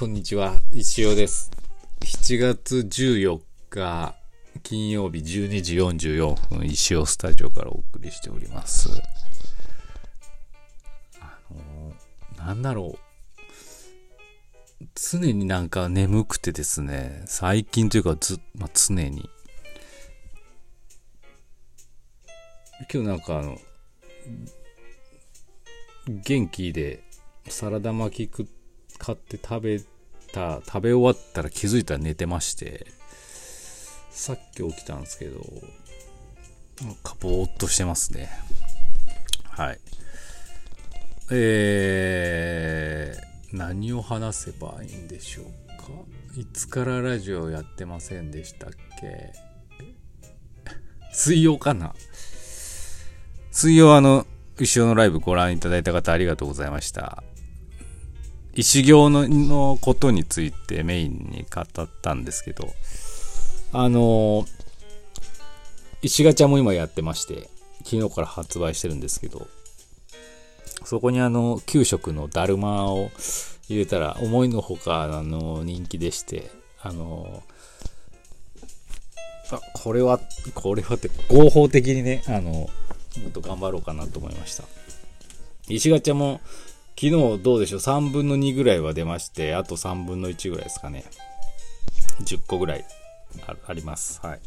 こんにちは、石尾です。7月14日金曜日12時44分、石尾スタジオからお送りしております。なんだろう、常になんか眠くてですね、最近というか常に。今日なんか元気でサラダ巻き買って食べ終わったら気づいたら寝てまして、さっき起きたんですけど、なんかぼーっとしてますね。はい。何を話せばいいんでしょうか。いつからラジオやってませんでしたっけ。水曜かな。水曜石尾のライブご覧いただいた方ありがとうございました。石行 のことについてメインに語ったんですけど、石ガチャも今やってまして、昨日から発売してるんですけど、そこに給食のだるまを入れたら思いのほか人気でして、これはって合法的にね、もっと頑張ろうかなと思いました。石ガチャも昨日どうでしょう、3分の2ぐらいは出まして、あと3分の1ぐらいですかね、10個ぐらい あります。はい。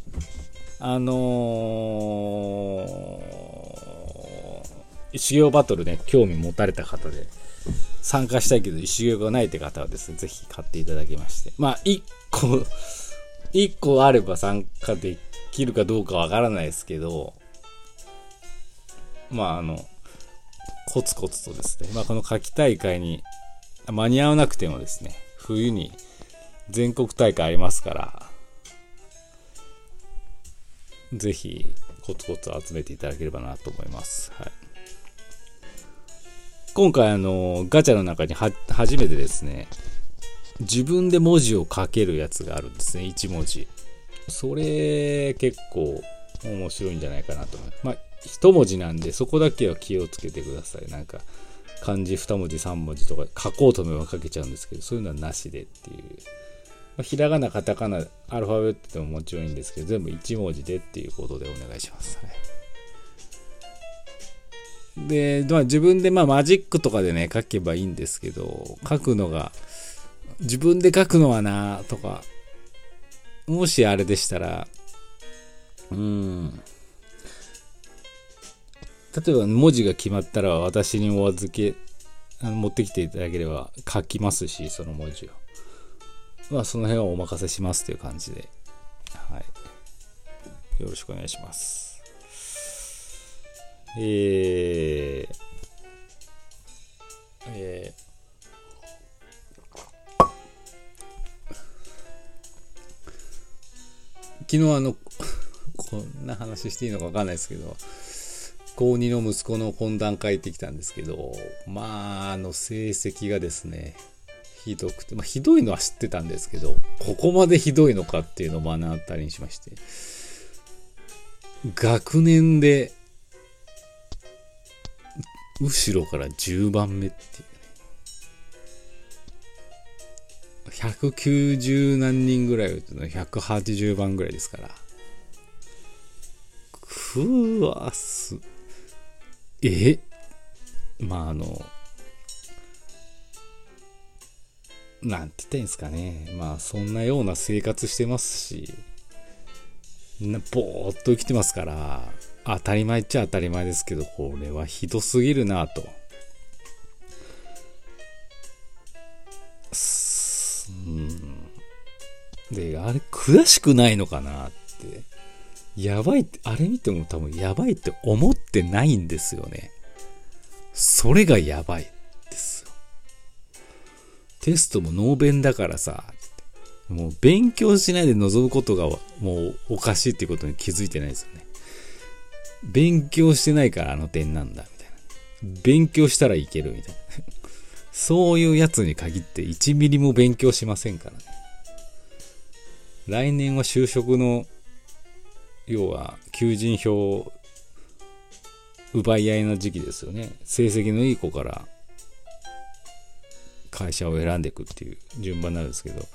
石行バトルね、興味持たれた方で参加したいけど石行がないって方はですね、ぜひ買っていただきまして、まあ1個あれば参加できるかどうかわからないですけど、まあコツコツとですね、まあ、この夏季大会に間に合わなくてもですね、冬に全国大会ありますから、ぜひコツコツ集めていただければなと思います。はい。今回ガチャの中に初めてですね、自分で文字を書けるやつがあるんですね。1文字。それ結構面白いんじゃないかなと思います。まあ一文字なんで、そこだけは気をつけてください。なんか漢字2文字3文字とか書こうと思えば書けちゃうんですけど、そういうのはなしでっていう、まあ、ひらがなカタカナアルファベットでももちろんいいんですけど、全部1文字でっていうことでお願いします、ね。で、まあ、自分でマジックとかでね書けばいいんですけど、自分で書くのはなとか、もしあれでしたら例えば文字が決まったら私にお預け持ってきていただければ書きますし、その文字をその辺はお任せしますという感じで、はい、よろしくお願いします。昨日こんな話していいのか分かんないですけど、高2の息子の懇談会行ってきたんですけど、成績がですねひどくて、ひどいのは知ってたんですけど、ここまでひどいのかっていうのを目の当たりにしまして、学年で後ろから10番目っていう、190何人ぐらいの180番ぐらいですから、なんて言ったらいいんですかね。そんなような生活してますし、ぼーっと生きてますから、当たり前っちゃ当たり前ですけど、これはひどすぎるなと。で、あれ、悔しくないのかなって。やばいって、あれ見ても多分やばいって思ってないんですよね。それがやばいですよ。テストもノーベンだからさ、もう勉強しないで臨むことがもうおかしいってことに気づいてないですよね。勉強してないから点なんだみたいな、勉強したらいけるみたいなそういうやつに限って1ミリも勉強しませんからね。来年は就職の要は求人票を奪い合いの時期ですよね。成績のいい子から会社を選んでいくっていう順番になるんですけど、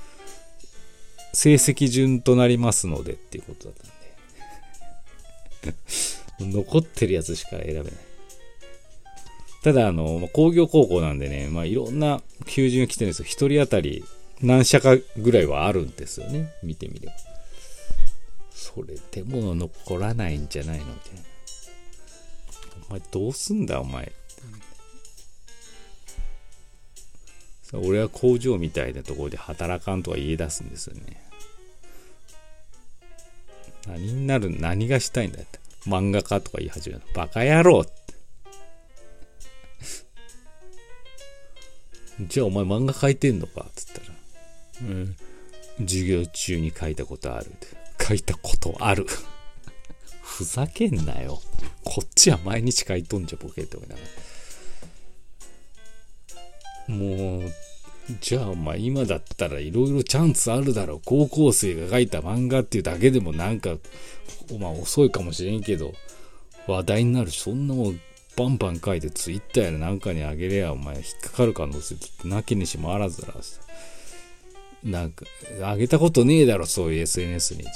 成績順となりますのでっていうことだったんで残ってるやつしか選べない。ただ工業高校なんでね、いろんな求人が来てるんですよ。一人当たり何社かぐらいはあるんですよね、見てみれば。それでも残らないんじゃないのみたいな。お前どうすんだお前。俺は工場みたいなところで働かんとは言い出すんですよね。何になる、何がしたいんだって。漫画家とか言い始める。バカ野郎って。じゃあお前漫画描いてんのかって言ったら、授業中に描いたことある。描いたことある。ふざけんなよ。こっちは毎日描いとんじゃボケって思いながら。もうじゃあお前今だったらいろいろチャンスあるだろう。高校生が書いた漫画っていうだけでもなんか遅いかもしれんけど話題になるし、そんなもんバンバン書いてツイッターやらなんかにあげれやお前引っかかる可能性ってなきにしもあらずだろ。なんかあげたことねえだろそういう SNS にって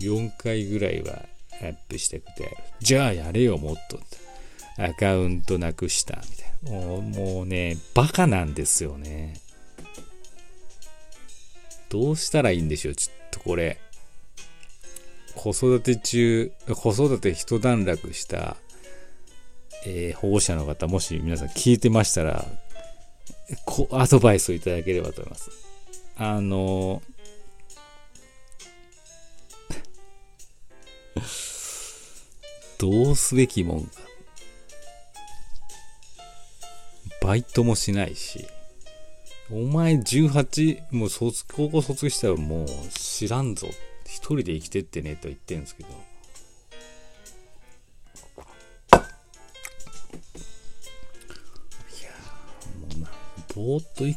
言って4回ぐらいはアップしてくてやる。じゃあやれよもっとってアカウントなくしたみたいな。もうね、バカなんですよね。どうしたらいいんでしょう。ちょっとこれ子育て一段落した、保護者の方、もし皆さん聞いてましたらアドバイスをいただければと思います。どうすべきもんか。バイトもしないし、お前18、もう高校卒業したらもう知らんぞ。一人で生きてってねと言ってるんですけど、いやもうぼーっと生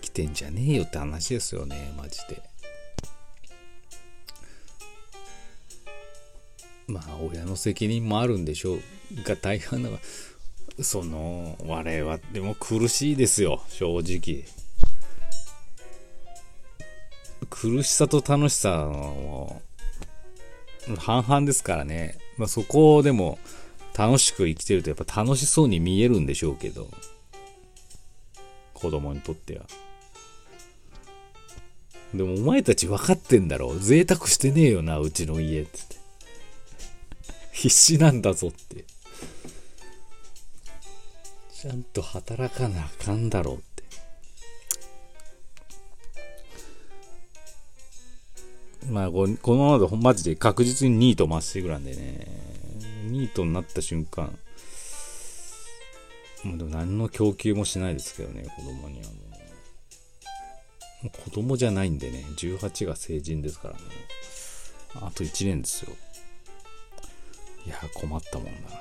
きてんじゃねえよって話ですよね、マジで。親の責任もあるんでしょうが、大半だから。我々でも苦しいですよ、正直。苦しさと楽しさの半々ですからね。そこをでも楽しく生きてるとやっぱ楽しそうに見えるんでしょうけど、子供にとっては。でもお前たち分かってんだろ、贅沢してねえよなうちの家って必死なんだぞって。ちゃんと働かなあかんだろうって。このままだとマジで確実にニートまっしぐらんでね。ニートになった瞬間、もうでも何の供給もしないですけどね、子供にはもう子供じゃないんでね、18が成人ですからね。あと1年ですよ。いや、困ったもんだな、マジで。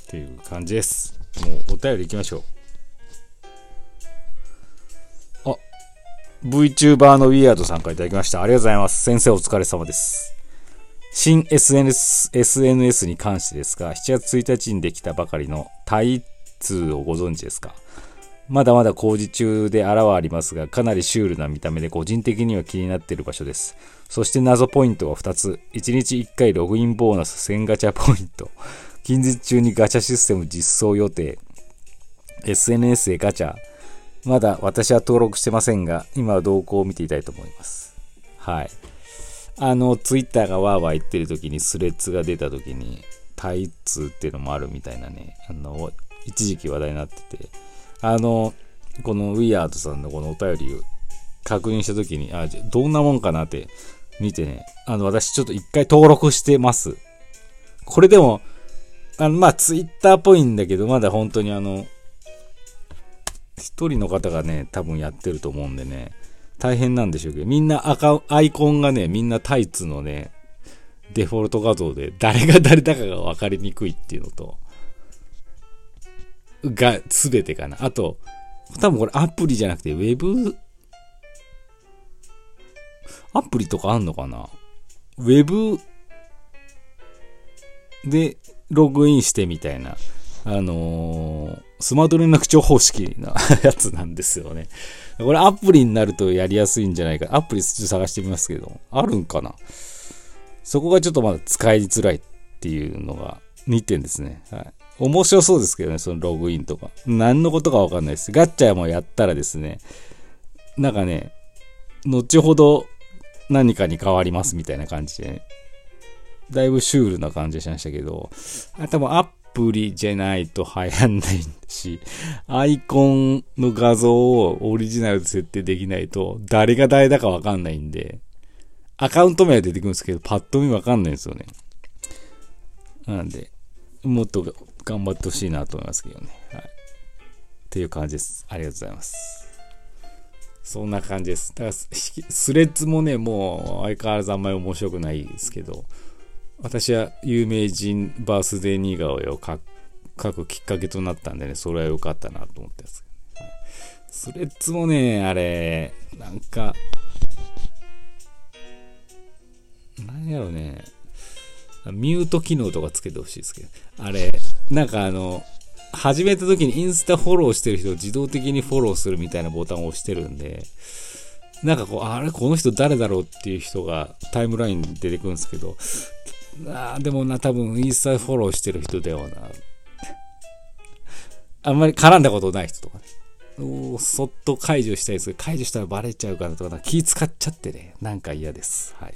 っていう感じです。もうお便りいきましょう。VTuber のウィアードさんからいただきました。ありがとうございます。先生お疲れ様です。新 SNS に関してですが、7月1日にできたばかりのタイツをご存知ですか？まだまだ工事中であらはありますが、かなりシュールな見た目で個人的には気になっている場所です。そして謎ポイントが2つ。1日1回ログインボーナス1000ガチャポイント。近日中にガチャシステム実装予定。 SNS でガチャ、まだ私は登録してませんが今は動向を見ていたいと思います。はい、Twitter がワーワー言ってる時にスレッズが出た時にタイツっていうのもあるみたいなね、一時期話題になってて、このウィアードさんのこのお便りを確認した時にどんなもんかなって見てね、私ちょっと一回登録してます。これでもツイッターっぽいんだけど、まだ本当に一人の方がね、多分やってると思うんでね、大変なんでしょうけど、みんなアイコンがね、みんなタイツのね、デフォルト画像で、誰が誰だかが分かりにくいっていうのと、が、すべてかな。あと、多分これアプリじゃなくて、アプリとかあんのかな？ウェブで、ログインしてみたいなスマート連絡帳方式なやつなんですよね。これアプリになるとやりやすいんじゃないか。アプリちょっと探してみますけど、あるんかな。そこがちょっとまだ使いづらいっていうのが2点ですね。はい。面白そうですけどね、そのログインとか。何のことかわかんないです。ガッチャもやったらですね、なんかね、後ほど何かに変わりますみたいな感じで、ね、だいぶシュールな感じがしましたけど、多分アプリじゃないと流行んないし、アイコンの画像をオリジナルで設定できないと、誰が誰だかわかんないんで、アカウント名は出てくるんですけど、パッと見わかんないんですよね。なんで、もっと頑張ってほしいなと思いますけどね。はい。っていう感じです。ありがとうございます。そんな感じです。だから、スレッズもね、もう相変わらずあんまり面白くないですけど、私は有名人バースデー似顔絵を描くきっかけとなったんでね、それは良かったなと思ってます。スレッズもね、あれ、なんか、何やろうね、ミュート機能とかつけてほしいですけど、あれ、なんか始めた時にインスタフォローしてる人を自動的にフォローするみたいなボタンを押してるんで、なんかこう、あれこの人誰だろうっていう人がタイムラインに出てくるんですけど、でもな、多分インスタフォローしてる人だよな。あんまり絡んだことない人とかね。そっと解除したいですけど、解除したらバレちゃうかなとか、気使っちゃってね、なんか嫌です。はい。